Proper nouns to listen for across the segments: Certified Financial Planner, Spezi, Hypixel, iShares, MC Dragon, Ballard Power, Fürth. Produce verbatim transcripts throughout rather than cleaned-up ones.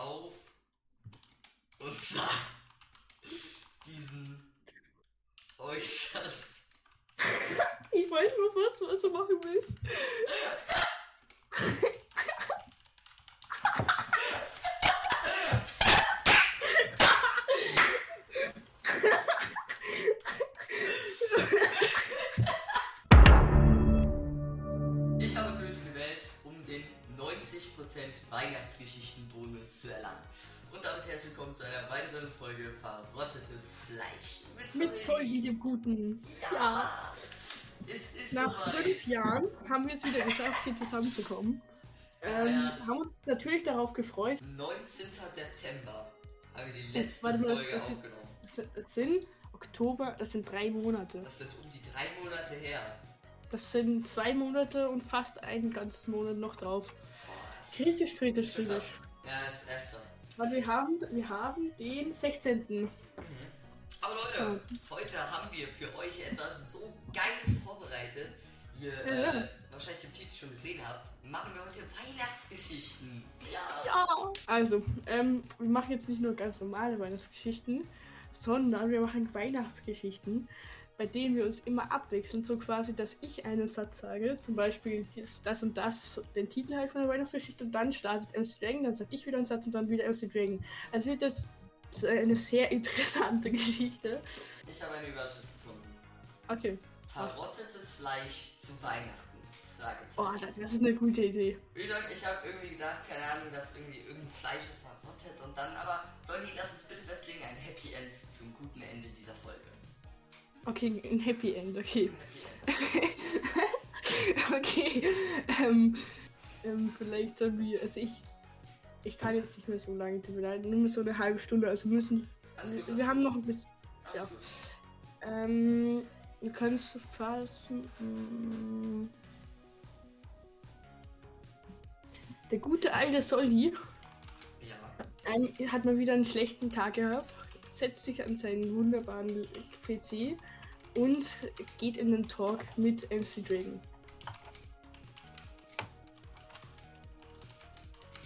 auf und sah diesen äußerst... Ich weiß nur, was du also machen willst. Ich habe Goethe gewählt, um den neunzig Prozent Weihnachtsgeschichten-Bonus zu erlangen. Und damit herzlich willkommen zu einer weiteren Folge Verrottetes Fleisch. Mit Zolli, dem Guten. Ja. ja. Es ist Nach soweit. fünf Jahren haben wir es wieder geschafft, hier zusammenzukommen. Ja, ähm, ja. Haben uns natürlich darauf gefreut. neunzehnten September haben wir die letzte Warte, Folge das, das aufgenommen. Sind, das sind Oktober, das sind drei Monate. Das sind um die drei Monate her. Das sind zwei Monate und fast einen ganzen Monat noch drauf. Kritisch, kritisch, kritisch. Ja, das ist echt krass. Weil wir haben, wir haben den sechzehnten Mhm. Aber Leute, heute haben wir für euch etwas so Geiles vorbereitet. Wie ihr ja. äh, wahrscheinlich im Titel schon gesehen habt, machen wir heute Weihnachtsgeschichten. Ja. ja. Also, ähm, wir machen jetzt nicht nur ganz normale Weihnachtsgeschichten, sondern wir machen Weihnachtsgeschichten, bei denen wir uns immer abwechseln, so quasi, dass ich einen Satz sage, zum Beispiel dies, das und das, den Titel halt von der Weihnachtsgeschichte, und dann startet M C Dragon, dann sag ich wieder einen Satz und dann wieder M C Dragon. Also wird das eine sehr interessante Geschichte. Ich habe eine Überschrift gefunden. Okay. Verrottetes Fleisch zu Weihnachten. Fragezeichen. Oh, das ist eine gute Idee. Ich habe irgendwie gedacht, keine Ahnung, dass irgendwie irgendein Fleisch ist verrottet und dann aber, sollen die, lass uns bitte festlegen, ein Happy End zum guten Ende dieser Folge. Okay, ein Happy End, okay. okay, ähm, ähm, vielleicht sollen wir, also ich, ich kann jetzt nicht mehr so lange, tut mir leid, nur so eine halbe Stunde, also müssen, also wir, wir haben noch ein bisschen, ja. Ähm, du kannst fassen, der gute alte Solli, ja. ein, hat mal wieder einen schlechten Tag gehabt. Setzt sich an seinen wunderbaren P C und geht in den Talk mit M C Dragon.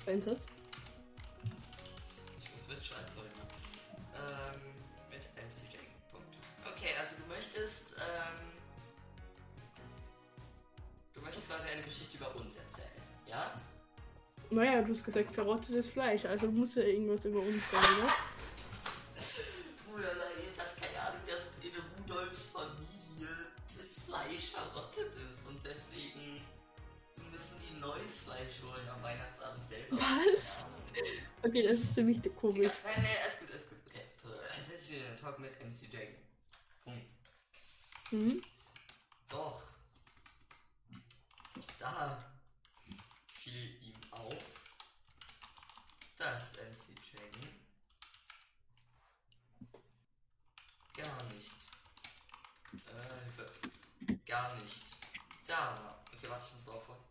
Dein Satz? Ich muss mitschreiben, Leute. Ähm, mit M C Dragon. Punkt. Okay, also du möchtest, ähm... Du möchtest quasi eine Geschichte über uns erzählen, ja? Naja, du hast gesagt, verrottetes Fleisch, also muss ja irgendwas über uns sein, ne? Verrottet ist und deswegen müssen die neues Fleisch holen am Weihnachtsabend selber. Was? Ja. Okay, das ist ziemlich komisch. Egal. Nein, nein, alles gut, alles gut. Okay, das setze ich wieder den Talk mit M C Dragon. Punkt. Mhm. Doch. Doch da fiel ihm auf, dass M C Dragon gar nicht äh, gar nicht da war. Okay, was ich muss aufhören.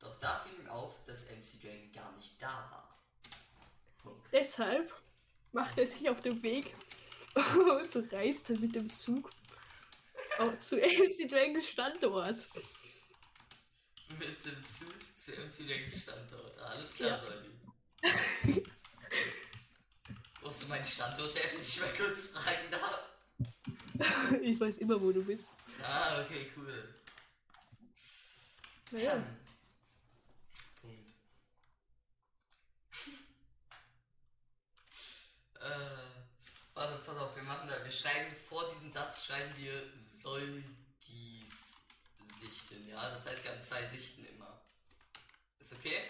Doch da fiel ihm auf, dass M C Dragon gar nicht da war. Punkt. Deshalb macht er sich auf den Weg und reiste mit dem Zug zu M C Dragons Standort. Mit dem Zug zu M C Dragons Standort. Alles klar, ja. Solli. Brauchst du meinen Standort, wenn ich mal kurz fragen darf? Ich weiß immer, wo du bist. Ah, okay, cool. Naja. Punkt. äh, warte, pass auf, wir machen da, wir schreiben, vor diesem Satz schreiben wir, soll dies sichten, ja? Das heißt, wir haben zwei Sichten immer. Ist okay?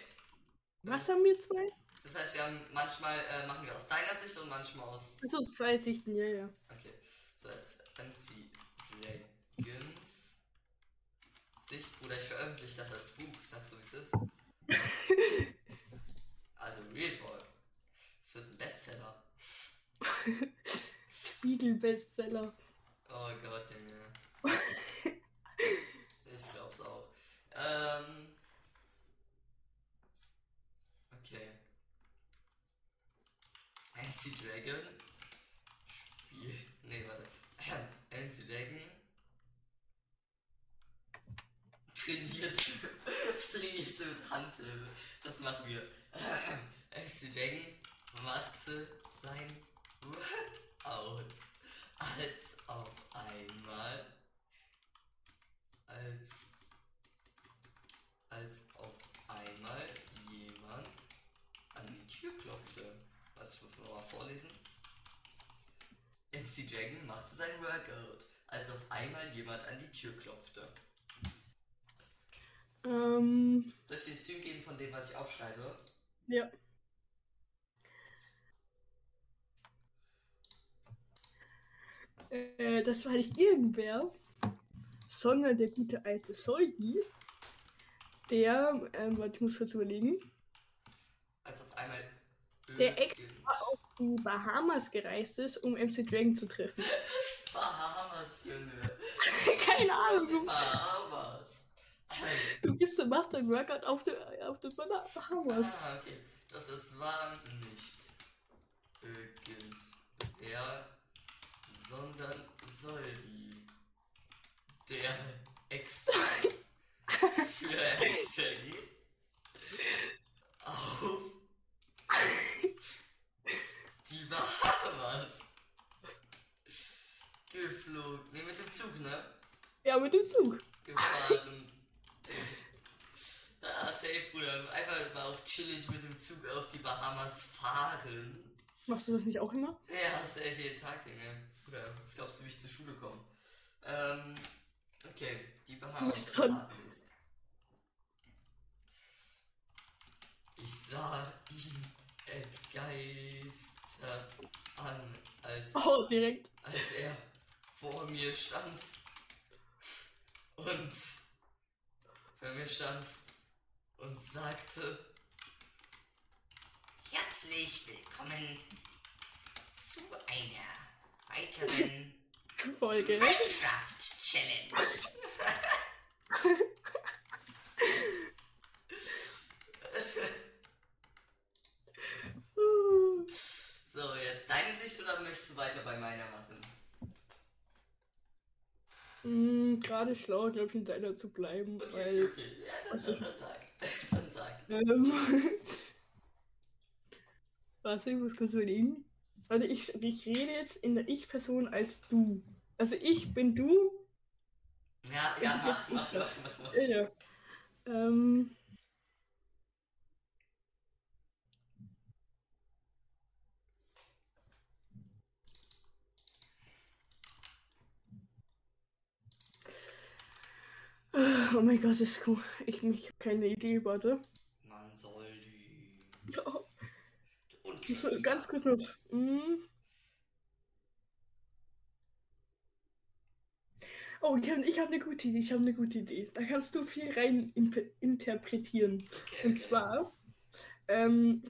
Was haben wir zwei? Das heißt, wir haben, manchmal äh, machen wir aus deiner Sicht und manchmal aus... Achso, zwei Sichten, ja, ja. Okay. So, jetzt M C Dragons Sicht, Bruder, ich veröffentliche das als Buch, ich sag's so, wie es ist. Also Real Talk. Es wird ein Bestseller. Spiegel-Bestseller. Oh Gott, Junge. Ich glaub's auch. Ähm. Okay. M C Dragon. Spiel. Nee, warte. M C Dragon trainiert, trainiert mit Handhilfe. Das machen wir. M C Dragon machte sein Workout, als auf einmal, als, als auf einmal jemand an die Tür klopfte. Was, ich muss nochmal vorlesen. M C Dragon machte sein Workout, als auf einmal jemand an die Tür klopfte. Ähm. Soll ich dir einen Zug geben von dem, was ich aufschreibe? Ja. Äh, das war nicht irgendwer, sondern der gute alte Soldi, der, ähm, warte, ich muss kurz überlegen. Als auf einmal der extra auf die Bahamas gereist ist, um M C Dragon zu treffen. Bahamas, Junge. Keine Ahnung. Du Bahamas. Du bist der Master im Workout auf den auf den Bahamas. Ah, okay. Doch, das war nicht irgendwer, sondern Soldi. Der extra für M C Dragon auf die Bahamas geflogen. Ne, mit dem Zug, ne? Ja, mit dem Zug. Gefahren. Ah, safe, Bruder. Einfach mal auf chillig mit dem Zug auf die Bahamas fahren. Machst du das nicht auch immer? Ja, safe, jeden Tag, ne? Bruder, jetzt glaubst du, wie ich zur Schule komme. Ähm, okay, die Bahamas gefahren ist. Ich sah ihn entgeistert an, als, oh, direkt. als er vor mir stand und vor mir stand und sagte: Herzlich willkommen zu einer weiteren Folge Minecraft Challenge. Oder möchtest du weiter bei meiner machen? Mm, gerade schlauer, glaube ich, in deiner zu bleiben, okay, weil... Okay, ja, dann, was dann, dann, sag. dann sag. Ähm, Warte, ich muss kurz überlegen. Also ich, ich rede jetzt in der Ich-Person als du. Also ich bin du. Ja, ja, mach, mach, mach, mach, mach. Ja. Ähm... Oh mein Gott, das ist cool. Ich hab keine Idee, warte. Man soll die... Ja. Und ich so, ganz kurz noch. Mm. Oh, Kevin, ich habe eine gute Idee, ich habe eine gute Idee. Da kannst du viel rein in- interpretieren. Okay, Und okay. zwar, ähm,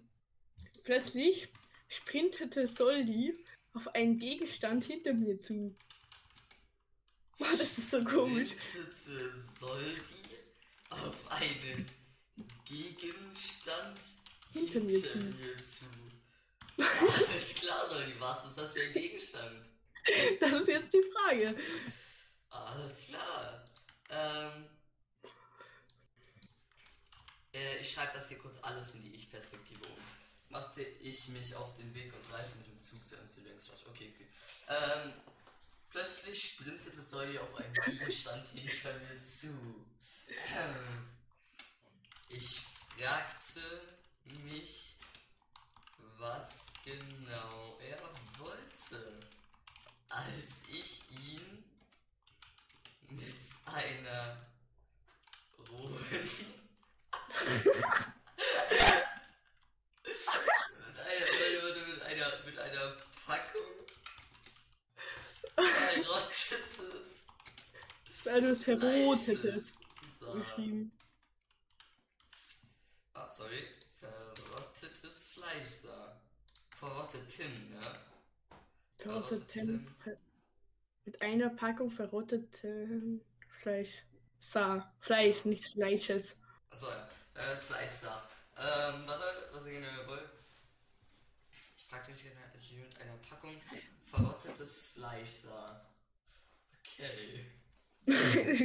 plötzlich sprintete Soldi auf einen Gegenstand hinter mir zu. Boah, das ist so komisch. Soldi auf einen Gegenstand hinter, hinter mir zu. Mir zu. Alles klar, Soldi, was ist das für ein Gegenstand? Das ist jetzt die Frage. Alles klar. Ähm, äh, ich schreibe das hier kurz alles in die Ich-Perspektive um. Machte ich mich auf den Weg und reiste mit dem Zug zu M C Dragon. Okay, okay. Ähm, Plötzlich sprintete Soldi auf einen Gegenstand hinter mir zu. Ähm, ich fragte mich, was genau er wollte, als ich ihn mit einer rohen... mit, einer, mit, einer, mit einer Packung... Verrottetes. Weil du es verrotetes geschrieben. Ah, sorry. Verrottetes Fleisch sah. Verrottetem, ne? Verrottetem. Verrottetem. Mit einer Packung verrottetem Fleisch sah. Fleisch, nicht Fleisches. Achso, ja. Äh, Fleisch sah. Ähm, warte, was ich genau wollte. Praktisch mit einer Packung verrottetes Fleisch sah. Okay.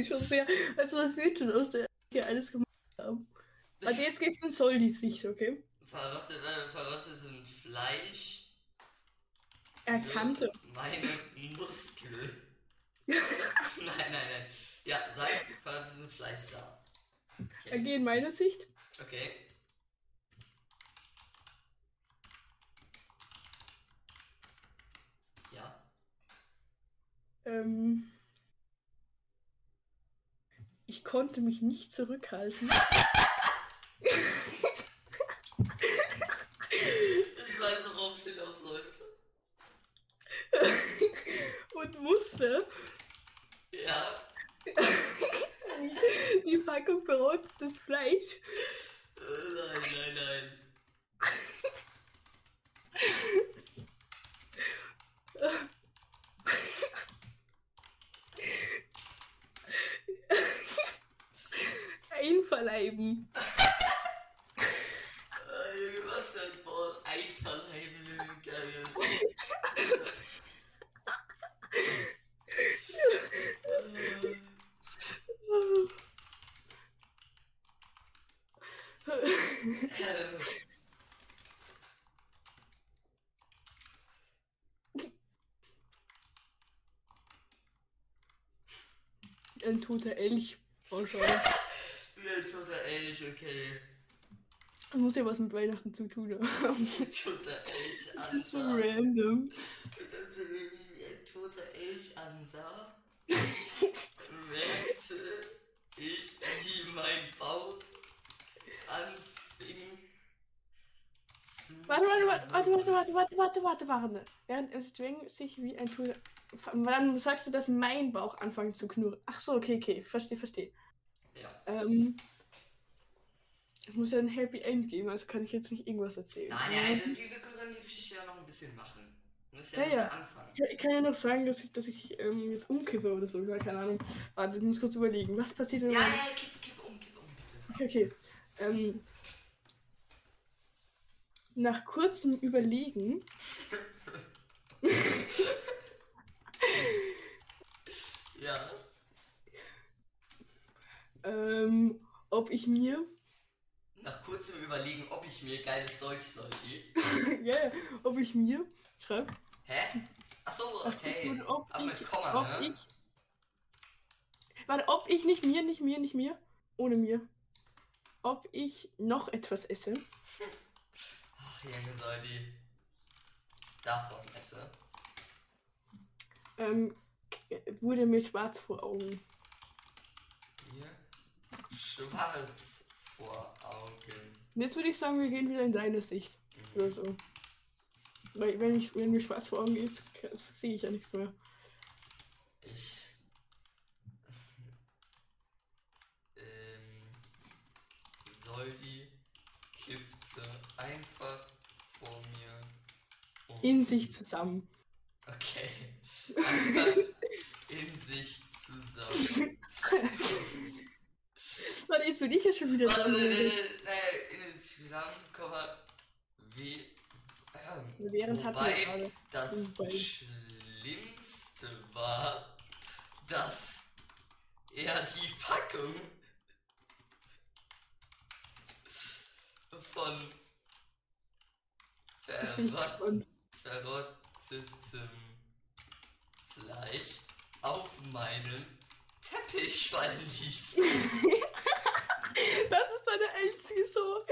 Schon sehr. Also was wir schon aus der hier alles gemacht haben. Also jetzt geht's um Soldis Sicht, okay? Verrottet, äh, verrottetem Fleisch. Erkannte. Meine Muskel. nein, nein, nein. Ja, sag, was ist ein Fleischsamen? Okay. Geh in meine Sicht. Okay. Ja. Ähm. Ich konnte mich nicht zurückhalten. Ich weiß, worauf es hinaus sollte. Und musste. Ja. Die Packung verrotetes Fleisch. Nein, nein, nein. Einverleiben. Was für ein Wort. Einverleiben. Geil. Ein toter Elch. Oh, schau. Wie ein toter Elch, okay. Das muss ja was mit Weihnachten zu tun haben. Ein toter Elch ansah. Das ist so random. Das ist wie ein toter Elch ansah. Merkte ich, wie mein Bauch anfing zu... Warte, warte, warte, warte, warte, warte, warte, warte, warte. Während M C Dragon sich wie ein toter... Dann sagst du, dass mein Bauch anfängt zu knurren. Ach so, okay, okay. Verstehe, verstehe. Ja. Ähm, ich muss ja ein Happy End geben, also kann ich jetzt nicht irgendwas erzählen. Nein, ja, also wir können die Geschichte ja noch ein bisschen machen. Das ist ja, ja, ja. Anfang. Ja, ich kann ja noch sagen, dass ich, dass ich ähm, jetzt umkippe oder so. Keine Ahnung. Warte, ich muss kurz überlegen. Was passiert, wenn ja, man... Ja, ja, kipp, kipp um, kipp um, bitte. Okay, okay. Ähm, nach kurzem Überlegen... Ja. Ähm, ob ich mir... Nach kurzem Überlegen, ob ich mir geiles Deutsch soll, ja, yeah, ob ich mir... Schreib. Hä? Achso, okay. Ach, ob aber ich, mit Komma, ob ne? Ich, warte, ob ich nicht mir, nicht mir, nicht mir, ohne mir. Ob ich noch etwas esse. Ach, Junge, soll die davon esse. Ähm, wurde mir schwarz vor Augen. Mir schwarz vor Augen. Jetzt würde ich sagen, wir gehen wieder in deine Sicht. Mhm. Oder so. Weil wenn, ich, wenn mir schwarz vor Augen ist, das, das sehe ich ja nichts mehr. Ich... Ähm... Soldi kippte einfach vor mir um. In sich zusammen. Okay. In sich zusammen. Warte, jetzt bin ich ja schon wieder dran. Warte, nee, nee, in sich zusammen, komm mal. Wie, ähm, Während wobei das Schlimmste war, dass er die Packung von verrott, verrottetem Fleisch auf meinen Teppich fallen ließ. Das ist deine einzige so.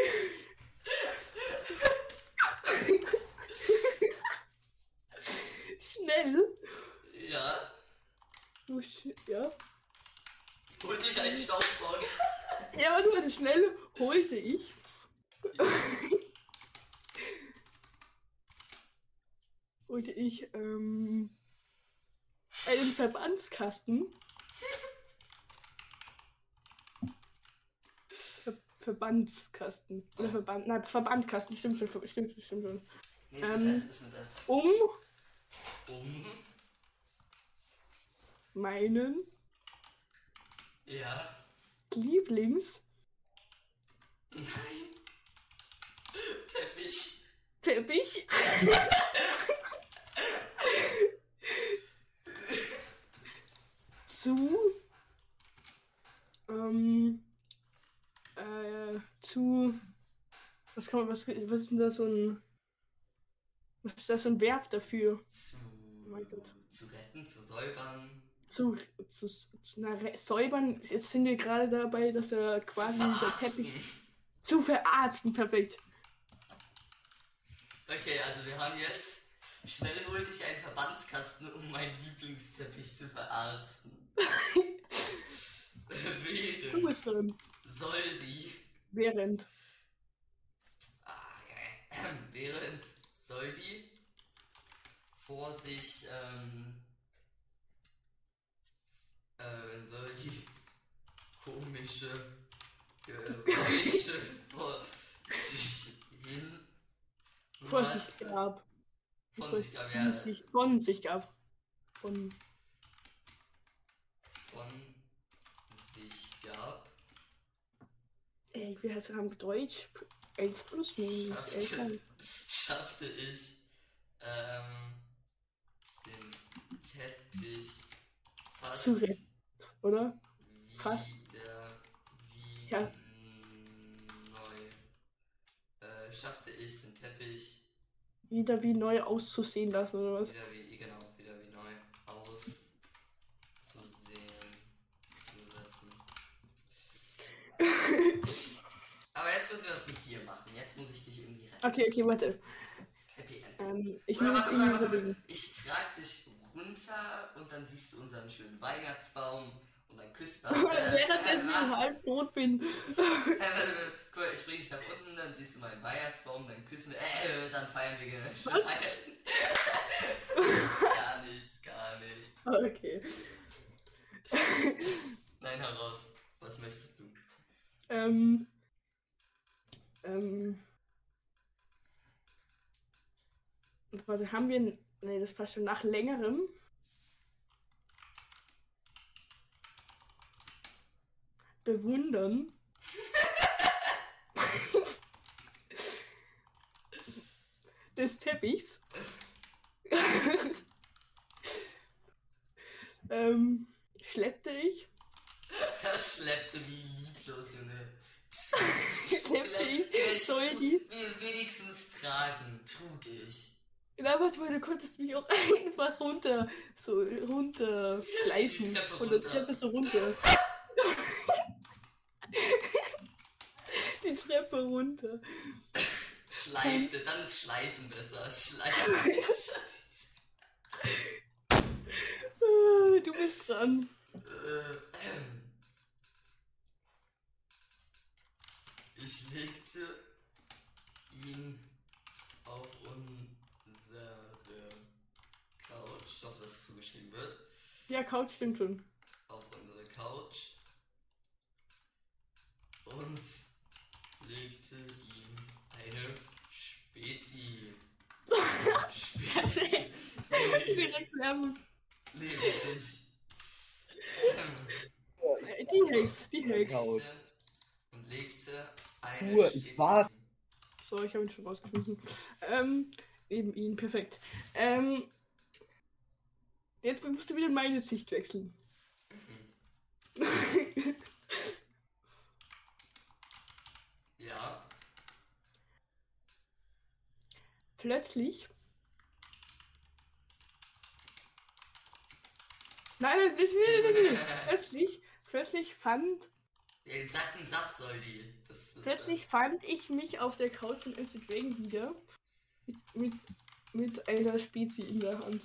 Schnell. Ja. Oh, ja. Holte ich einen Staubsauger? Ja, warte, warte, schnell holte ich. Ja. Holte ich, ähm... einen Verbandskasten. Ver- Verbandskasten. Oder Verband. Nein, Verbandkasten. Stimmt schon, stimmt schon, stimmt schon. Nee, ist ähm, mit S, ist mit S. Um. Um. Meinen. Ja. Lieblings. Nein. Teppich. Teppich? Zu, ähm, äh, zu, was kann man, was, was ist denn da so ein, Was ist das für ein Verb dafür? Zu, oh mein Gott. Zu retten, zu säubern. Zu, zu, zu na, säubern, jetzt sind wir gerade dabei, dass er quasi der Teppich... Zu verarzten, perfekt. Okay, also wir haben jetzt... Schnell holte ich einen Verbandskasten, um meinen Lieblingsteppich zu verarzten. Während. Du bist drin. Soll sie... Während. Ah, ja, ja. Während soll die vor sich... Ähm, äh, soll die komische Geräusche vor sich hin... Vor sich gab. Von, von sich gab, ja. Von sich gab. Von... Von sich gab. Ey, wie heißt das auf Deutsch? eins plus nehmen. Schaffte, schaffte ich, ähm, den Teppich fast... Zu retten, oder? Fast. Wieder, wie ja. neu. Äh, schaffte ich den Teppich... Wieder wie neu auszusehen lassen, oder was? Wieder wie, genau, wieder wie neu auszusehen zu lassen. Aber jetzt müssen wir das mit dir machen. Jetzt muss ich dich irgendwie retten. Okay, okay, warte. Happy End. Ähm, ich oder warte, warte, warte. Ich trage dich runter und dann siehst du unseren schönen Weihnachtsbaum und dann küsst man. Währenddessen ich halb tot bin. Guck mal, ich bring dich nach unten, dann siehst du meinen Weihnachtsbaum, dann küssen wir, äh, dann feiern wir gerne. Was? Gar nichts, gar nichts. Okay. Nein, heraus. Was möchtest du? Ähm. Ähm. Warte, haben wir. Nee, das passt schon nach längerem. Bewundern. Des Teppichs. ähm, schleppte ich. Schleppte wie lieblos, Junge. Schleppte ich. Soll die? Wenigstens tragen, trug ich. Na, was, du konntest mich auch einfach runter, so runter schleifen. Von der Treppe so runter. Die Treppe runter. Schleifte, dann ist Schleifen besser. Schleifen besser. Du bist dran. Ich legte ihn auf unsere Couch. Ich hoffe, dass es so geschrieben wird. Ja, Couch stimmt schon. Auf unsere Couch. Und legte ihm eine Spezi. Spezi. Direkt Werbung. Nee, richtig. Die Hex, die Hex. Und legte eine Uhr, Spezi. Ich war... So, ich habe ihn schon rausgeschmissen. Ähm, neben ihn, perfekt. Ähm, jetzt musst du wieder meine Sicht wechseln. Mhm. Ja. Plötzlich. Nein, nein, nein, nein, nein, nein. Plötzlich, plötzlich fand. Den satten Satz soll die. Das, das, plötzlich das. Fand ich mich auf der Couch von M C Dragon wieder. Mit, mit, mit einer Spezi in der Hand.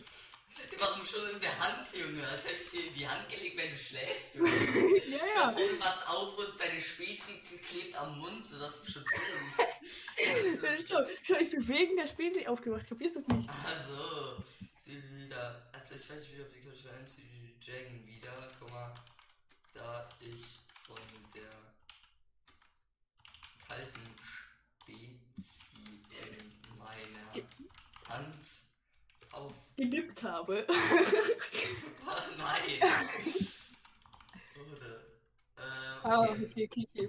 Warum schon in der Hand, Junge? Als hätte ich dir in die Hand gelegt, wenn du schläfst, Junge. Ja, ja. Davon was auf und deine Spezi geklebt am Mund, sodass du schon drin bist. Schau, schau, ich bin wegen der Spezi aufgewacht. Kapierst du das nicht? Ach so. Sie wieder. Vielleicht fällt ich wieder auf die Couch von M C Dragon wieder. Guck mal. Da ich von der kalten Spezi in meiner Hand auf gelippt habe. Oh nein. Oder, ähm, ah, okay, okay, okay.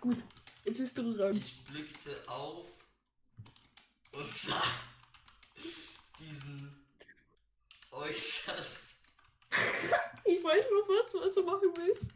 Gut, jetzt bist du dran. Ich blickte auf und sah diesen äußerst... Ich weiß nur, was du also machen willst.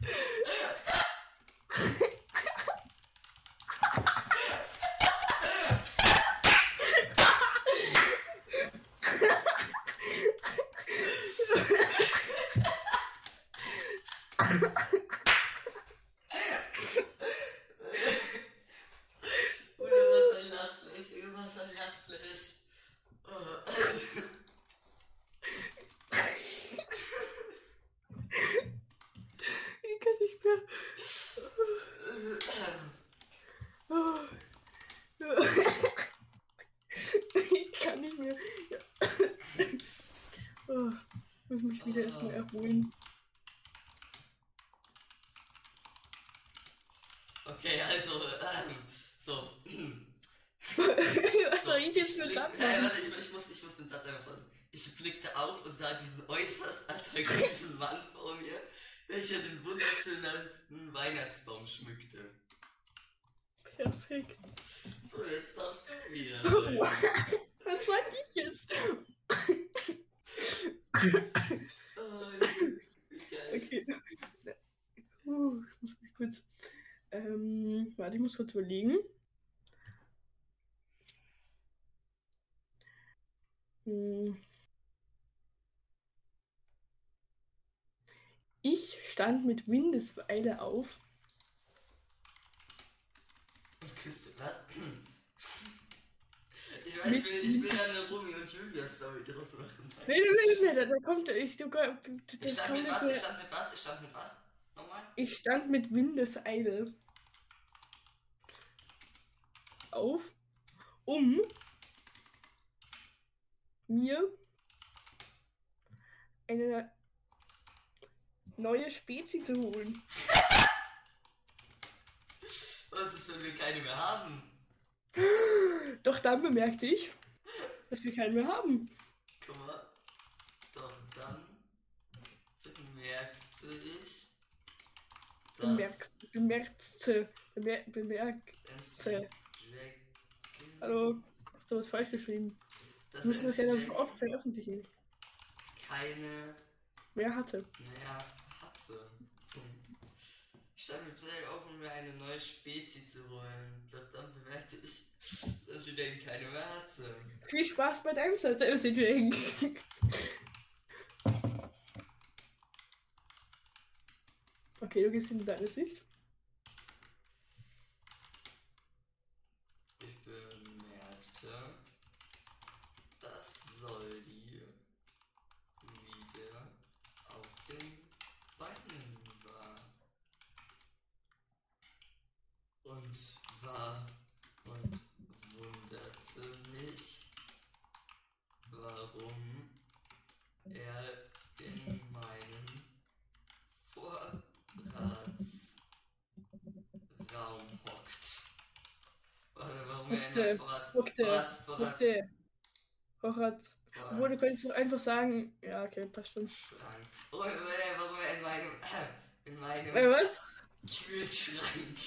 Herzfleisch. Ich kann nicht mehr. Ich kann nicht mehr. Ich muss mich wieder erstmal erholen. Okay, also, ähm, so. Was soll ich jetzt für einen Satz sagen? Warte, ich, ich, muss, ich muss den Satz einfach vorlesen. Ich blickte auf und sah diesen äußerst attraktiven Mann vor mir, welcher den wunderschönsten Weihnachtsbaum schmückte. Perfekt. So, jetzt darfst du wieder. Was sag ich jetzt? Okay. Uh, ich muss mich kurz... Ähm, warte, ich muss kurz überlegen. Ich stand mit Windeseile auf. Und küsste was? Ich weiß, mit, ich, will, ich will eine Romy und Julia Story draus machen. Nee, nee, nee, nee, da kommt... Ich, du, da ich stand mit was, ich stand mit was, ich stand mit was? Nochmal? Ich stand mit Windeseile auf, um mir eine neue Spezi zu holen. Was ist, wenn wir keine mehr haben? Doch dann bemerkte ich, dass wir keine mehr haben. Guck mal, doch dann bemerkte ich, dass... Bemerkte, bemerkte, bemerkte, bemerkte. Hallo, hast du was falsch geschrieben? Das wir müssen das ja dann auch veröffentlichen. Keine... Mehr hatte. Mehr hatte. Punkt. Ich stand mit Zeit auf, um mir eine neue Spezi zu holen. Doch dann bemerkte ich, dass ich denke, keine mehr hatte. Viel Spaß bei deinem Satz, M C Dragon. Okay, du gehst hinter deine Sicht. Vorrat, Vorrat. Vorrat. Obwohl, du könntest doch einfach sagen, ja, okay, passt schon. Oh, warum er in meinem, in meinem äh, was? Kühlschrank.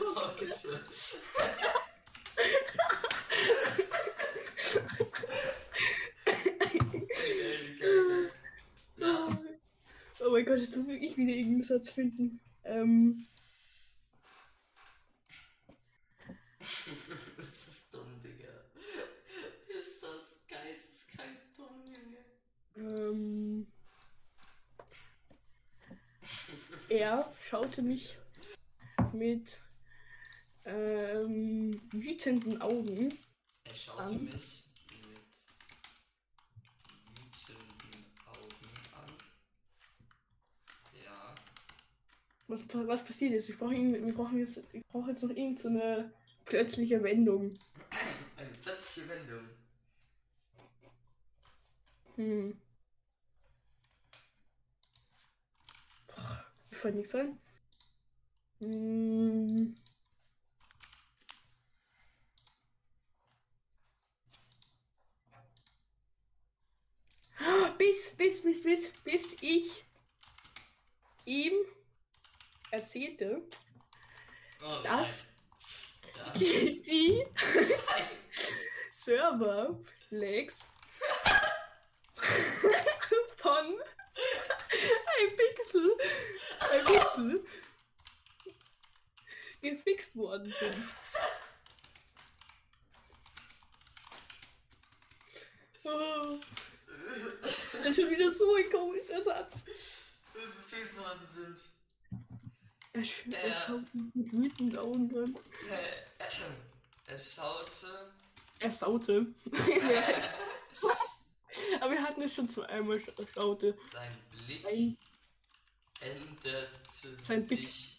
Oh, bitte. Oh mein Gott, jetzt muss ich wieder irgendeinen Satz finden. Ähm... Das ist dumm, Digga. Ist das geisteskrank dumm, Junge? Ähm. Er schaute mich mit ähm, wütenden Augen. Er schaute an. mich mit wütenden Augen an. Ja. Was, was passiert jetzt? Ich brauche wir brauchen jetzt, ich brauche jetzt noch irgendeine. Plötzliche Wendung. Eine plötzliche Wendung. Hm. Boah, mir fällt nichts ein. Hm. Bis, bis, bis, bis, bis ich ihm erzählte, oh, dass... Die, die Server-Lags von Hypixel, Hypixel gefixt worden sind. Oh. Das ist schon wieder so ein komischer Satz. Gefixt worden sind. Er schwört äh, mit wütenden Augen drin. Äh, äh, Es schaute. Es schaute. Aber wir hatten es schon zweimal schaute. Sein Blick Ein... änderte Sein Blick. sich.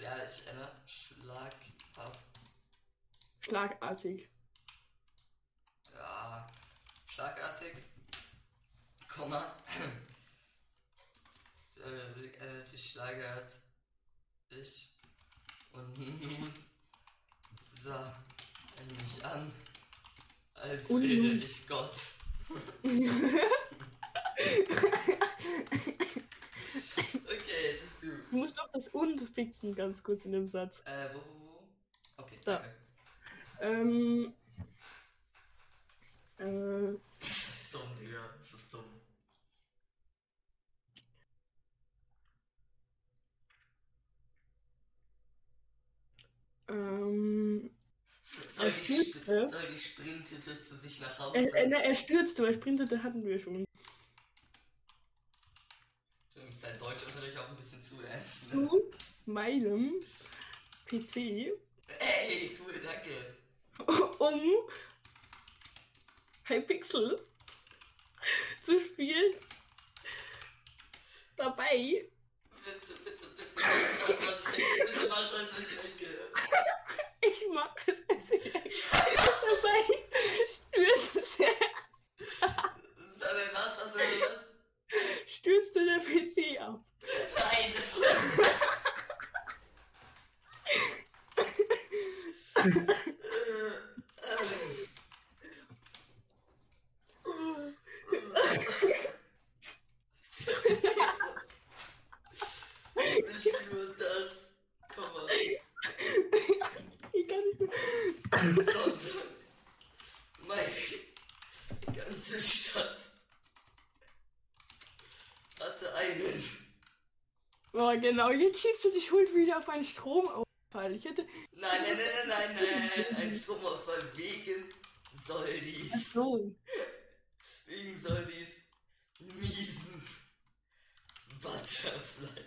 Ja, ich erinnere. Schlaghaft. Schlagartig. Ja. Schlagartig. Komma. äh, die Schlager hat ich und nun sah er mich an, als und wäre nun. ich Gott. Okay, jetzt bist du. Du musst doch das Und fixen ganz kurz in dem Satz. Äh, wo, wo, wo? Okay, da. Danke. Ähm. Äh. Dumm, Digga, das ist dumm. Ähm. Soll, er stürzte. Soll die Sprintete zu sich nach Hause? Er, er, er stürzte, weil Sprintete hatten wir schon. Du nimmst deinen Deutschunterricht auch ein bisschen zu ernst. Ne? Zu meinem P C. Ey, cool, danke. Um Hypixel zu spielen. Dabei. Bitte, bitte, bitte. Das, was ich denke. Bitte mach das, was ich denke. Ich mag das, was ich denke. Dabei stürzte sehr. Dabei was, was, was? Stürzte der P C ab. Nein, das war... Genau, jetzt schiebst du die Schuld wieder auf einen Stromausfall. Ich hätte... Nein, nein, nein, nein, nein, nein, ein Stromausfall wegen Soldis. Ach so. Wegen Soldis miesen Butterflies.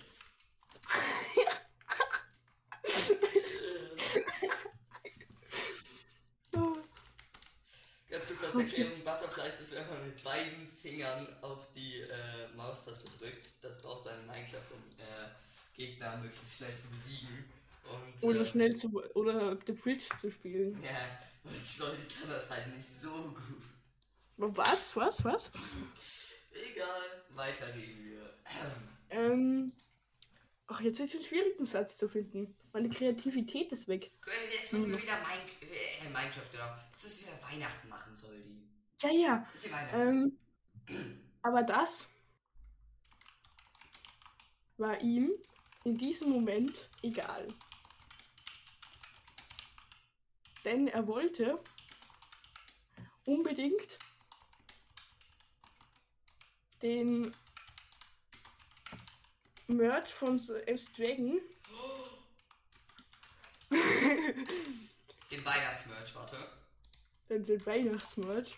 Ganz kurz als Erklärung, Butterflies ist, wenn man mit beiden Fingern auf die äh, Maustaste drückt. Das braucht man in Minecraft, um äh, Gegner möglichst schnell zu besiegen. Und, oder äh, schnell zu, oder The Bridge zu spielen. Ja, und Soldi kann das halt nicht so gut. Was, was, was? Egal, weiter gehen wir. Ähm, ach, jetzt ist es schwierig, einen Satz zu finden. Meine Kreativität ist weg. Jetzt müssen wir wieder Mine- äh, Minecraft, genau. Jetzt müssen wir Weihnachten machen, Soldi. Ja, ja. Ist die Weihnachten. Ähm, aber das war ihm in diesem Moment egal. Denn er wollte unbedingt den Merch von M C Dragon. Den Weihnachtsmerch, warte. Den, den Weihnachtsmerch.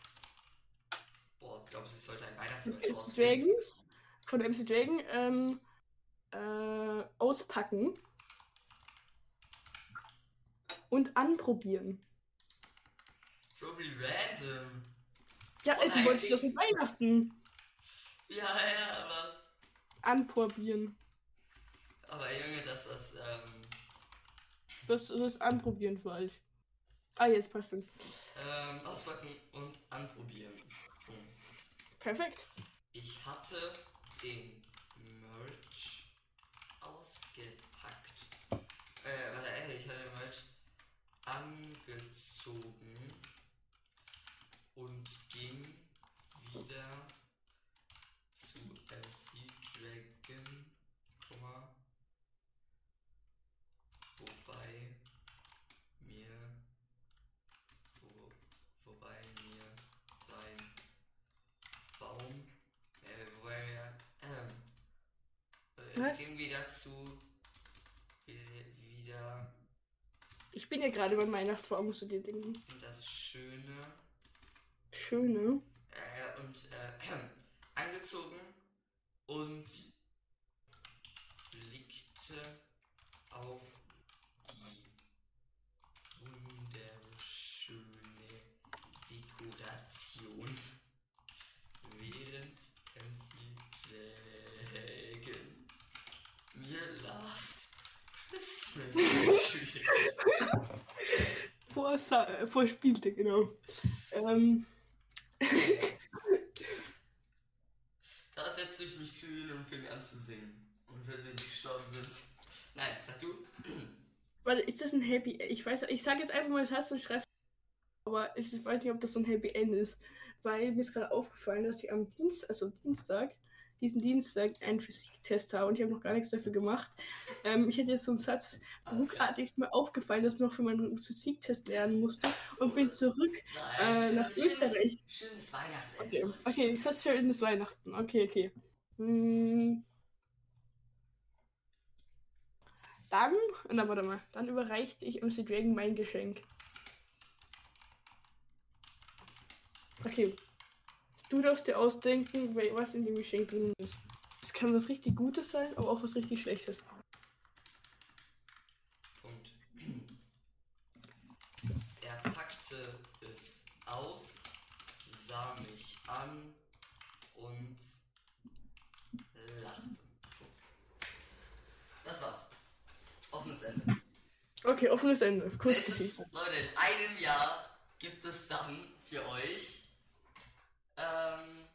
Boah, ich glaube, ich sollte ein Weihnachtsmerch rausbringen. Dragons von M C Dragon ähm, äh, auspacken und anprobieren. So wie random. Ja, oh, du wolltest das mit Weihnachten. Ja, ja, aber... Anprobieren. Aber Junge, dass das... Ähm... Das ist anprobieren falsch. Ah, jetzt passt schon. Ähm, auspacken und anprobieren. Punkt. Perfekt. Ich hatte den Merch ausgepackt. Äh, warte, ey, ich hatte den Merch angezogen und ging wieder zu M C Dragon, Komma. Wobei mir, wo, wobei mir sein Baum, äh, wobei mir, ähm, äh, ging wieder zu, wieder. Ich bin ja gerade beim Weihnachtsbaum, musst du dir denken. Und das Schöne. Schöne? Äh, und, äh, äh, angezogen und blickte auf die Wunde. the last Spezi. vor, vor Spieltag, genau. Ähm. Da setze ich mich zu ihnen, um Film anzusehen. Und wenn sie nicht gestorben sind. Nein, sag du. Warte, ist das ein Happy End? Ich weiß, ich sag jetzt einfach mal, das hast du schreibst. Aber ich weiß nicht, ob das so ein Happy End ist. Weil mir ist gerade aufgefallen, dass ich am Dienst, also Dienstag, diesen Dienstag einen Physiktest habe und ich habe noch gar nichts dafür gemacht. Ähm, ich hätte jetzt so einen Satz hochartigst mal aufgefallen, dass ich noch für meinen Physiktest lernen musste und bin zurück Nein, äh, nach schön, Österreich. Schönes Weihnachten. Okay, okay, fast schönes Weihnachten. Okay, okay. Hm. Dann, na warte mal, dann überreichte ich M C Dragon mein Geschenk. Okay. Du darfst dir ausdenken, was in dem Geschenk drin ist. Es kann was richtig Gutes sein, aber auch was richtig Schlechtes. Punkt. Er packte es aus, sah mich an und lachte. Punkt. Das war's. Offenes Ende. Okay, offenes Ende. Kurz ist, Leute, in einem Jahr gibt es dann für euch ähm,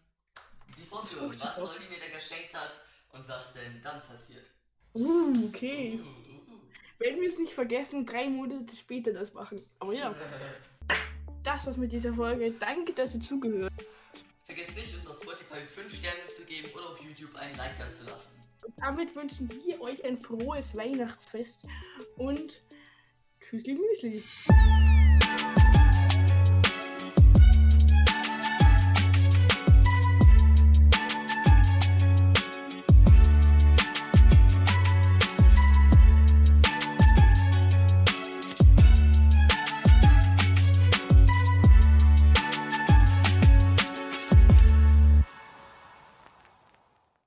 die Fortführung, was Soldi mir da geschenkt hat und was denn dann passiert. Uh, okay. Uh, uh, uh. Wenn wir es nicht vergessen, drei Monate später das machen. Aber ja. Das war's mit dieser Folge. Danke, dass ihr zugehört. Vergesst nicht, uns auf Spotify fünf Sterne zu geben oder auf YouTube einen Like da zu lassen. Und damit wünschen wir euch ein frohes Weihnachtsfest und tschüssli Müsli.